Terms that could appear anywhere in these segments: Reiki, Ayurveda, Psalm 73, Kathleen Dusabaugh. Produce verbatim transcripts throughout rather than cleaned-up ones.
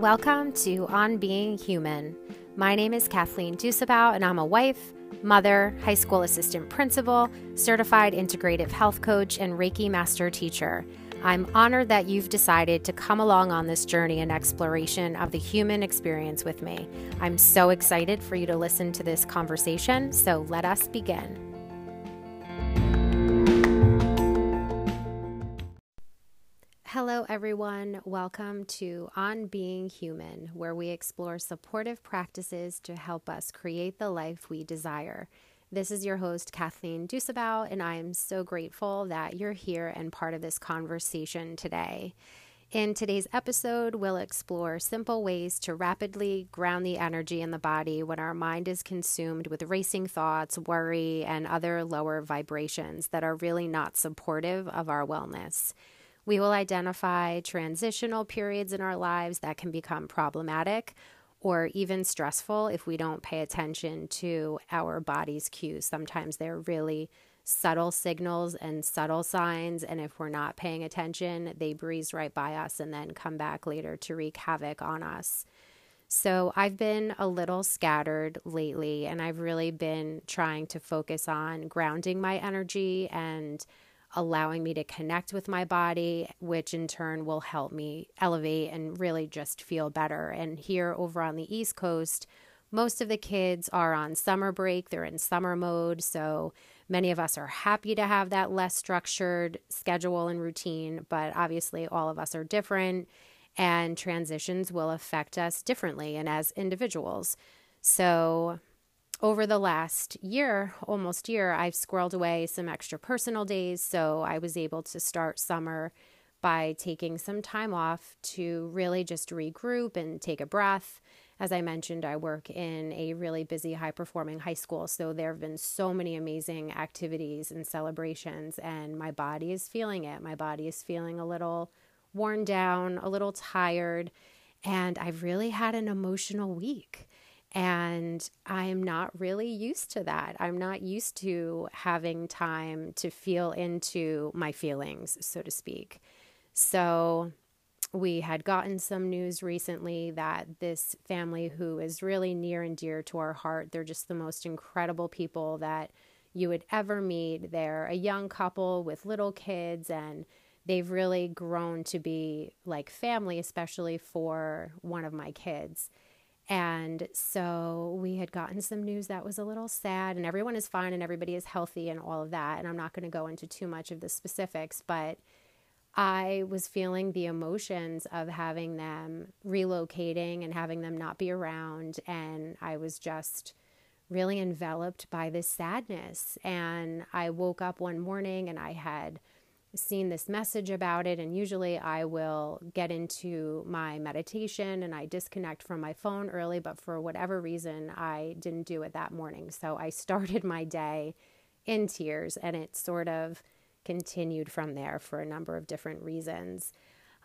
Welcome to On Being Human. My name is Kathleen Dusabaugh, and I'm a wife, mother, high school assistant principal, certified integrative health coach, and Reiki master teacher. I'm honored that you've decided to come along on this journey and exploration of the human experience with me. I'm so excited for you to listen to this conversation, so let us begin. Hello everyone, welcome to On Being Human, where we explore supportive practices to help us create the life we desire. This is your host, Kathleen Dusabaugh, and I am so grateful that you're here and part of this conversation today. In today's episode, we'll explore simple ways to rapidly ground the energy in the body when our mind is consumed with racing thoughts, worry, and other lower vibrations that are really not supportive of our wellness. We will identify transitional periods in our lives that can become problematic or even stressful if we don't pay attention to our body's cues. Sometimes they're really subtle signals and subtle signs, and if we're not paying attention, they breeze right by us and then come back later to wreak havoc on us. So I've been a little scattered lately, and I've really been trying to focus on grounding my energy and allowing me to connect with my body, which in turn will help me elevate and really just feel better. And here over on the East Coast, most of the kids are on summer break. They're in summer mode. So many of us are happy to have that less structured schedule and routine, but obviously all of us are different and transitions will affect us differently and as individuals. So over the last year, almost year, I've squirreled away some extra personal days, so I was able to start summer by taking some time off to really just regroup and take a breath. As I mentioned, I work in a really busy, high-performing high school, so there have been so many amazing activities and celebrations, and my body is feeling it. My body is feeling a little worn down, a little tired, and I've really had an emotional week. And I'm not really used to that. I'm not used to having time to feel into my feelings, so to speak. So we had gotten some news recently that this family who is really near and dear to our heart, they're just the most incredible people that you would ever meet. They're a young couple with little kids, and they've really grown to be like family, especially for one of my kids. And so we had gotten some news that was a little sad, and everyone is fine and everybody is healthy and all of that. And I'm not going to go into too much of the specifics, but I was feeling the emotions of having them relocating and having them not be around. And I was just really enveloped by this sadness. And I woke up one morning and I had seen this message about it, and usually I will get into my meditation and I disconnect from my phone early, but for whatever reason I didn't do it that morning. So I started my day in tears, and it sort of continued from there for a number of different reasons.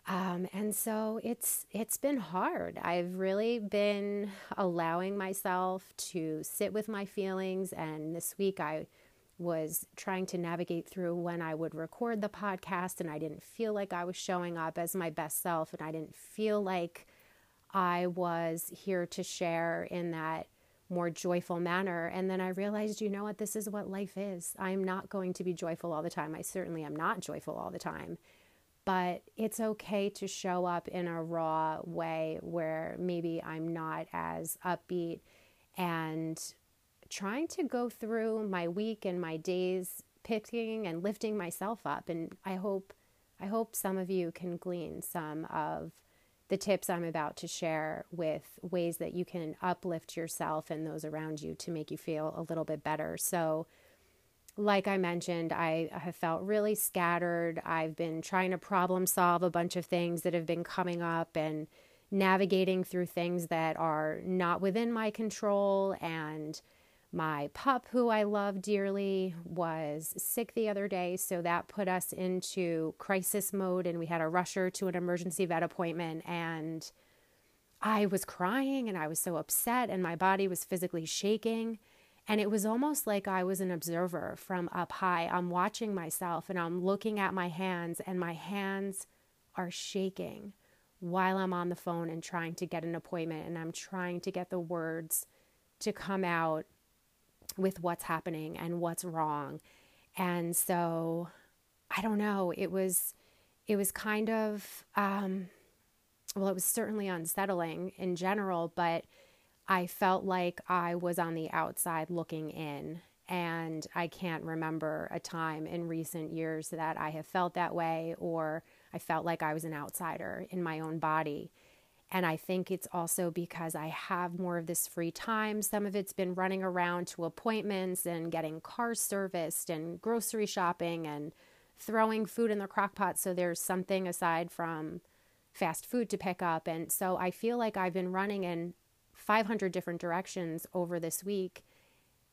Um, and so it's it's been hard. I've really been allowing myself to sit with my feelings, and this week I was trying to navigate through when I would record the podcast, and I didn't feel like I was showing up as my best self, and I didn't feel like I was here to share in that more joyful manner. And then I realized, you know what, this is what life is. I'm not going to be joyful all the time. I certainly am not joyful all the time, but it's okay to show up in a raw way where maybe I'm not as upbeat, and trying to go through my week and my days picking and lifting myself up. And I hope I hope some of you can glean some of the tips I'm about to share with ways that you can uplift yourself and those around you to make you feel a little bit better. So like I mentioned, I have felt really scattered. I've been trying to problem solve a bunch of things that have been coming up and navigating through things that are not within my control. And my pup, who I love dearly, was sick the other day, so that put us into crisis mode, and we had a rusher to an emergency vet appointment, and I was crying, and I was so upset, and my body was physically shaking, and it was almost like I was an observer from up high. I'm watching myself, and I'm looking at my hands, and my hands are shaking. while I'm on the phone and trying to get an appointment, and I'm trying to get the words to come out with what's happening and what's wrong. And so I don't know, it was, it was kind of, um, well, it was certainly unsettling in general, but I felt like I was on the outside looking in, and I can't remember a time in recent years that I have felt that way, or I felt like I was an outsider in my own body. And I think it's also because I have more of this free time. Some of it's been running around to appointments and getting cars serviced and grocery shopping and throwing food in the crock pot so there's something aside from fast food to pick up. And so I feel like I've been running in five hundred different directions over this week,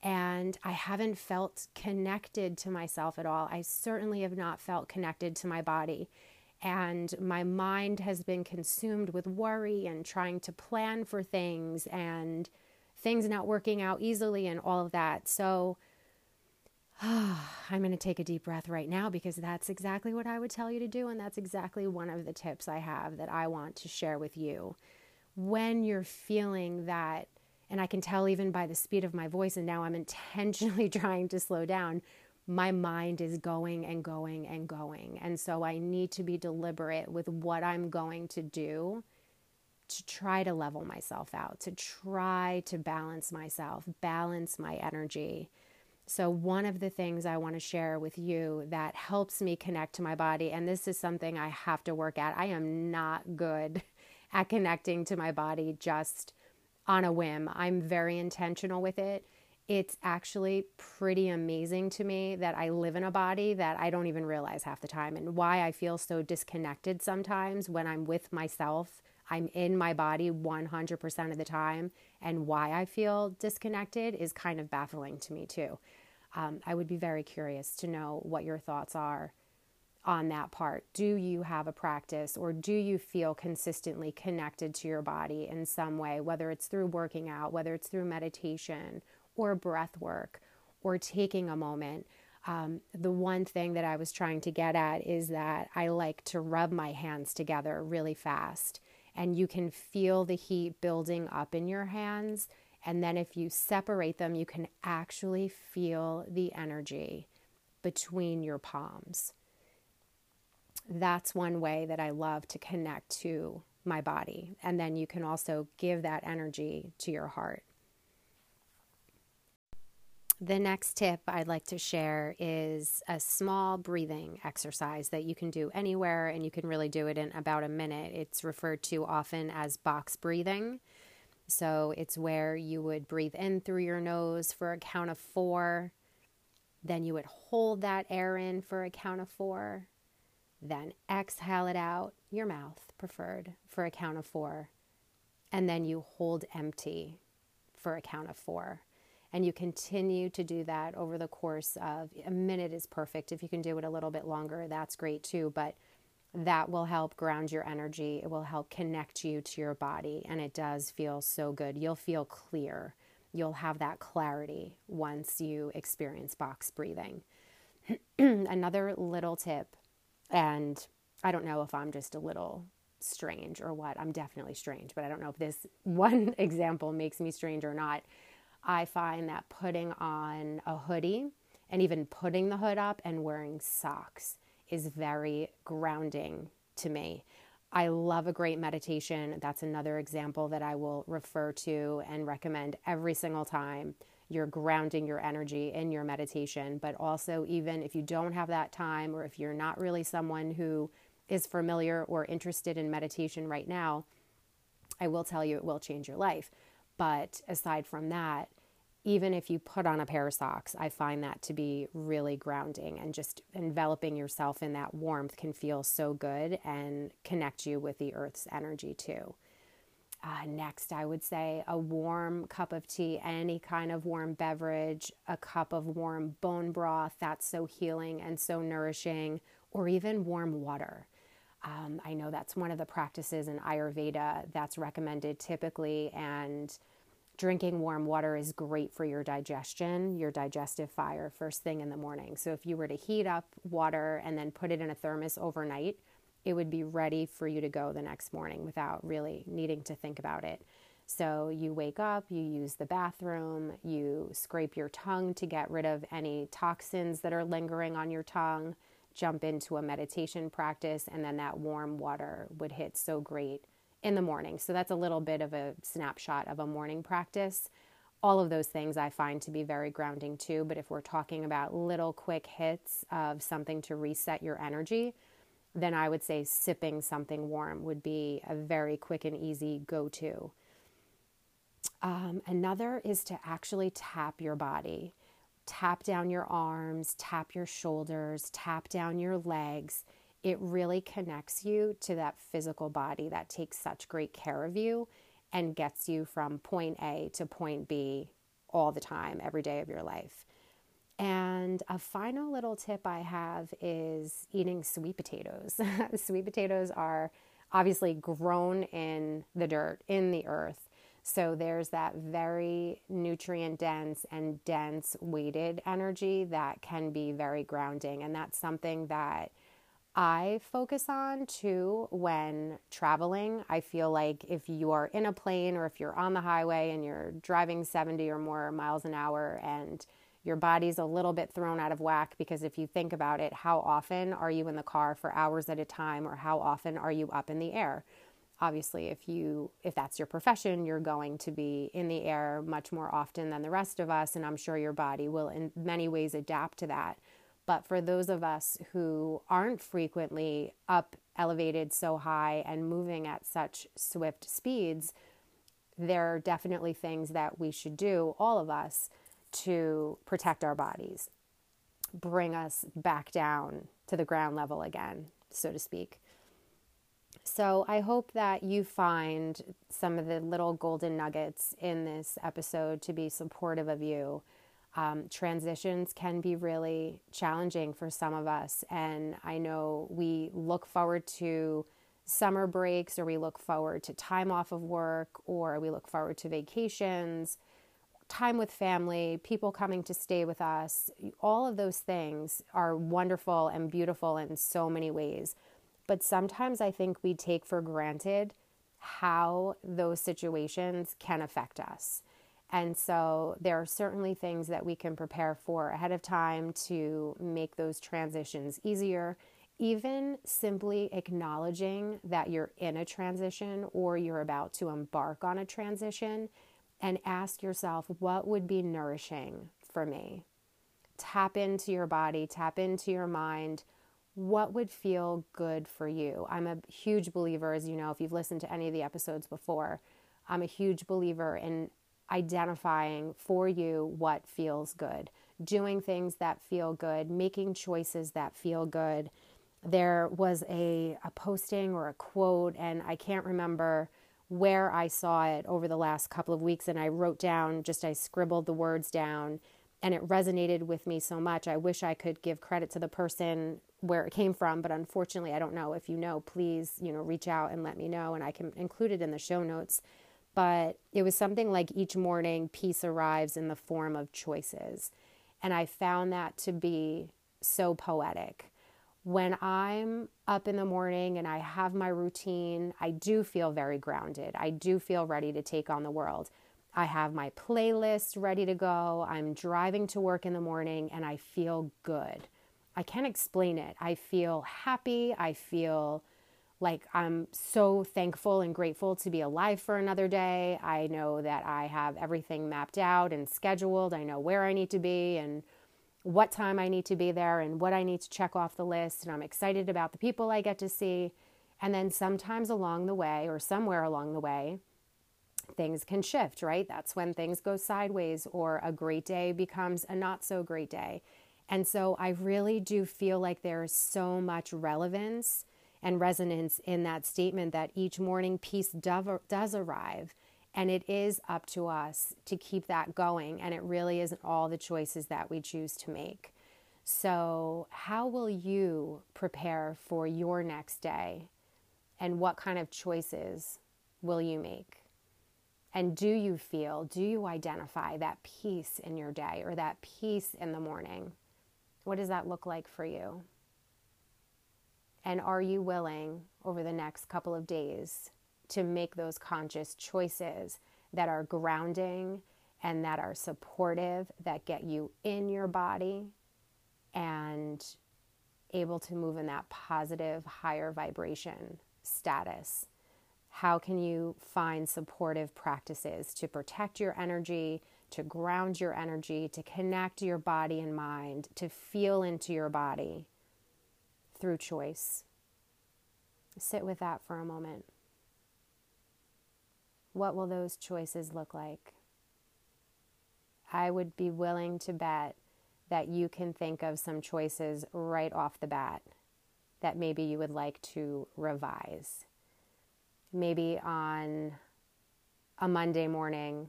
and I haven't felt connected to myself at all. I certainly have not felt connected to my body. And my mind has been consumed with worry and trying to plan for things and things not working out easily and all of that. So oh, I'm going to take a deep breath right now, because that's exactly what I would tell you to do. And that's exactly one of the tips I have that I want to share with you. When you're feeling that, and I can tell even by the speed of my voice, and now I'm intentionally trying to slow down, my mind is going and going and going. And so I need to be deliberate with what I'm going to do to try to level myself out, to try to balance myself, balance my energy. So one of the things I want to share with you that helps me connect to my body, and this is something I have to work at. I am not good at connecting to my body just on a whim. I'm very intentional with it. It's actually pretty amazing to me that I live in a body that I don't even realize half the time, and why I feel so disconnected sometimes when I'm with myself. I'm in my body one hundred percent of the time, and why I feel disconnected is kind of baffling to me too. Um, I would be very curious to know what your thoughts are on that part. Do you have a practice, or do you feel consistently connected to your body in some way, whether it's through working out, whether it's through meditation, or breath work, or taking a moment. Um, the one thing that I was trying to get at is that I like to rub my hands together really fast, and you can feel the heat building up in your hands. And then if you separate them, you can actually feel the energy between your palms. That's one way that I love to connect to my body. And then you can also give that energy to your heart. The next tip I'd like to share is a small breathing exercise that you can do anywhere, and you can really do it in about a minute. It's referred to often as box breathing. So it's where you would breathe in through your nose for a count of four. Then you would hold that air in for a count of four. Then exhale it out, your mouth preferred, for a count of four. And then you hold empty for a count of four. And you continue to do that over the course of a minute is perfect. If you can do it a little bit longer, that's great too. But that will help ground your energy. It will help connect you to your body. And it does feel so good. You'll feel clear. You'll have that clarity once you experience box breathing. Another little tip, and I don't know if I'm just a little strange or what. I'm definitely strange, but I don't know if this one example makes me strange or not. I find that putting on a hoodie, and even putting the hood up and wearing socks, is very grounding to me. I love a great meditation. That's another example that I will refer to and recommend every single time. You're grounding your energy in your meditation, but also even if you don't have that time, or if you're not really someone who is familiar or interested in meditation right now, I will tell you it will change your life. But aside from that, even if you put on a pair of socks, I find that to be really grounding, and just enveloping yourself in that warmth can feel so good and connect you with the earth's energy too. Uh, next, I would say a warm cup of tea, any kind of warm beverage, a cup of warm bone broth, that's so healing and so nourishing, or even warm water. Um, I know that's one of the practices in Ayurveda that's recommended typically, and drinking warm water is great for your digestion, your digestive fire first thing in the morning. So if you were to heat up water and then put it in a thermos overnight, it would be ready for you to go the next morning without really needing to think about it. So you wake up, you use the bathroom, you scrape your tongue to get rid of any toxins that are lingering on your tongue, jump into a meditation practice, and then that warm water would hit so great in the morning. So that's a little bit of a snapshot of a morning practice. All of those things I find to be very grounding too, but if we're talking about little quick hits of something to reset your energy, then I would say sipping something warm would be a very quick and easy go-to. Um, another is to actually tap your body. Tap down your arms, tap your shoulders, tap down your legs. It really connects you to that physical body that takes such great care of you and gets you from point A to point B all the time, every day of your life. And a final little tip I have is eating sweet potatoes. Sweet potatoes are obviously grown in the dirt, in the earth. So there's that very nutrient-dense and dense weighted energy that can be very grounding. And that's something that I focus on too when traveling. I feel like if you are in a plane or if you're on the highway and you're driving seventy or more miles an hour and your body's a little bit thrown out of whack, because if you think about it, how often are you in the car for hours at a time, or how often are you up in the air? Obviously, if you if that's your profession, you're going to be in the air much more often than the rest of us, and I'm sure your body will in many ways adapt to that. But for those of us who aren't frequently up elevated so high and moving at such swift speeds, there are definitely things that we should do, all of us, to protect our bodies, bring us back down to the ground level again, so to speak. So I hope that you find some of the little golden nuggets in this episode to be supportive of you. Um, transitions can be really challenging for some of us, and I know we look forward to summer breaks, or we look forward to time off of work, or we look forward to vacations, time with family, people coming to stay with us. All of those things are wonderful and beautiful in so many ways. But sometimes I think we take for granted how those situations can affect us. And so there are certainly things that we can prepare for ahead of time to make those transitions easier. Even simply acknowledging that you're in a transition or you're about to embark on a transition, and ask yourself, what would be nourishing for me? Tap into your body, tap into your mind. What would feel good for you? I'm a huge believer, as you know, if you've listened to any of the episodes before, I'm a huge believer in identifying for you what feels good, doing things that feel good, making choices that feel good. There was a, a posting or a quote, and I can't remember where I saw it over the last couple of weeks, and I wrote down, just I scribbled the words down, and it resonated with me so much. I wish I could give credit to the person where it came from, but unfortunately I don't know. If you know, please, you know, reach out and let me know, and I can include it in the show notes. But it was something like, each morning peace arrives in the form of choices. And I found that to be so poetic. When I'm up in the morning and I have my routine, I do feel very grounded. I do feel ready to take on the world. I have my playlist ready to go. I'm driving to work in the morning and I feel good. I can't explain it. I feel happy. I feel like I'm so thankful and grateful to be alive for another day. I know that I have everything mapped out and scheduled. I know where I need to be and what time I need to be there and what I need to check off the list. And I'm excited about the people I get to see. And then sometimes along the way, or somewhere along the way, things can shift, right? That's when things go sideways, or a great day becomes a not so great day. And so I really do feel like there is so much relevance and resonance in that statement that each morning peace does arrive, and it is up to us to keep that going, and it really is all the choices that we choose to make. So how will you prepare for your next day, and what kind of choices will you make? And do you feel, do you identify that peace in your day, or that peace in the morning? What does that look like for you? And are you willing over the next couple of days to make those conscious choices that are grounding and that are supportive, that get you in your body and able to move in that positive, higher vibration status? How can you find supportive practices to protect your energy, to ground your energy, to connect your body and mind, to feel into your body through choice? Sit with that for a moment. What will those choices look like? I would be willing to bet that you can think of some choices right off the bat that maybe you would like to revise. Maybe on a Monday morning,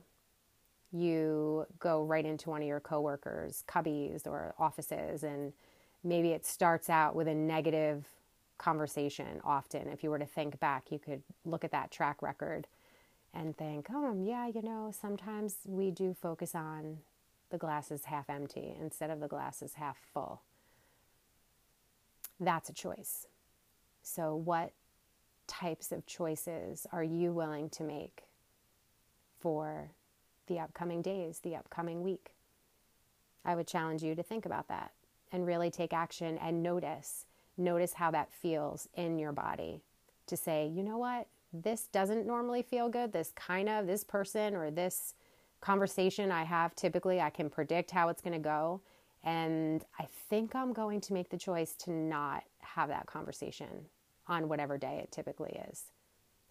you go right into one of your coworkers' cubbies or offices, and maybe it starts out with a negative conversation often. If you were to think back, you could look at that track record and think, oh, yeah, you know, sometimes we do focus on the glass is half empty instead of the glass is half full. That's a choice. So what types of choices are you willing to make for the upcoming days, the upcoming week? I would challenge you to think about that and really take action and notice. Notice how that feels in your body to say, you know what? This doesn't normally feel good. This kind of, this person or this conversation I have typically, I can predict how it's going to go. And I think I'm going to make the choice to not have that conversation on whatever day it typically is.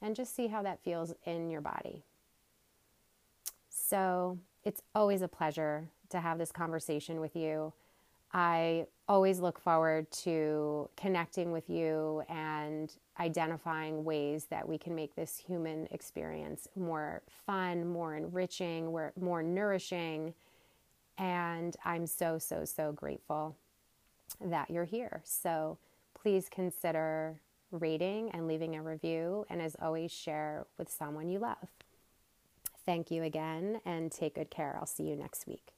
And just see how that feels in your body. So it's always a pleasure to have this conversation with you. I always look forward to connecting with you and identifying ways that we can make this human experience more fun, more enriching, more nourishing. And I'm so, so, so grateful that you're here. So please consider rating and leaving a review. And as always, share with someone you love. Thank you again and take good care. I'll see you next week.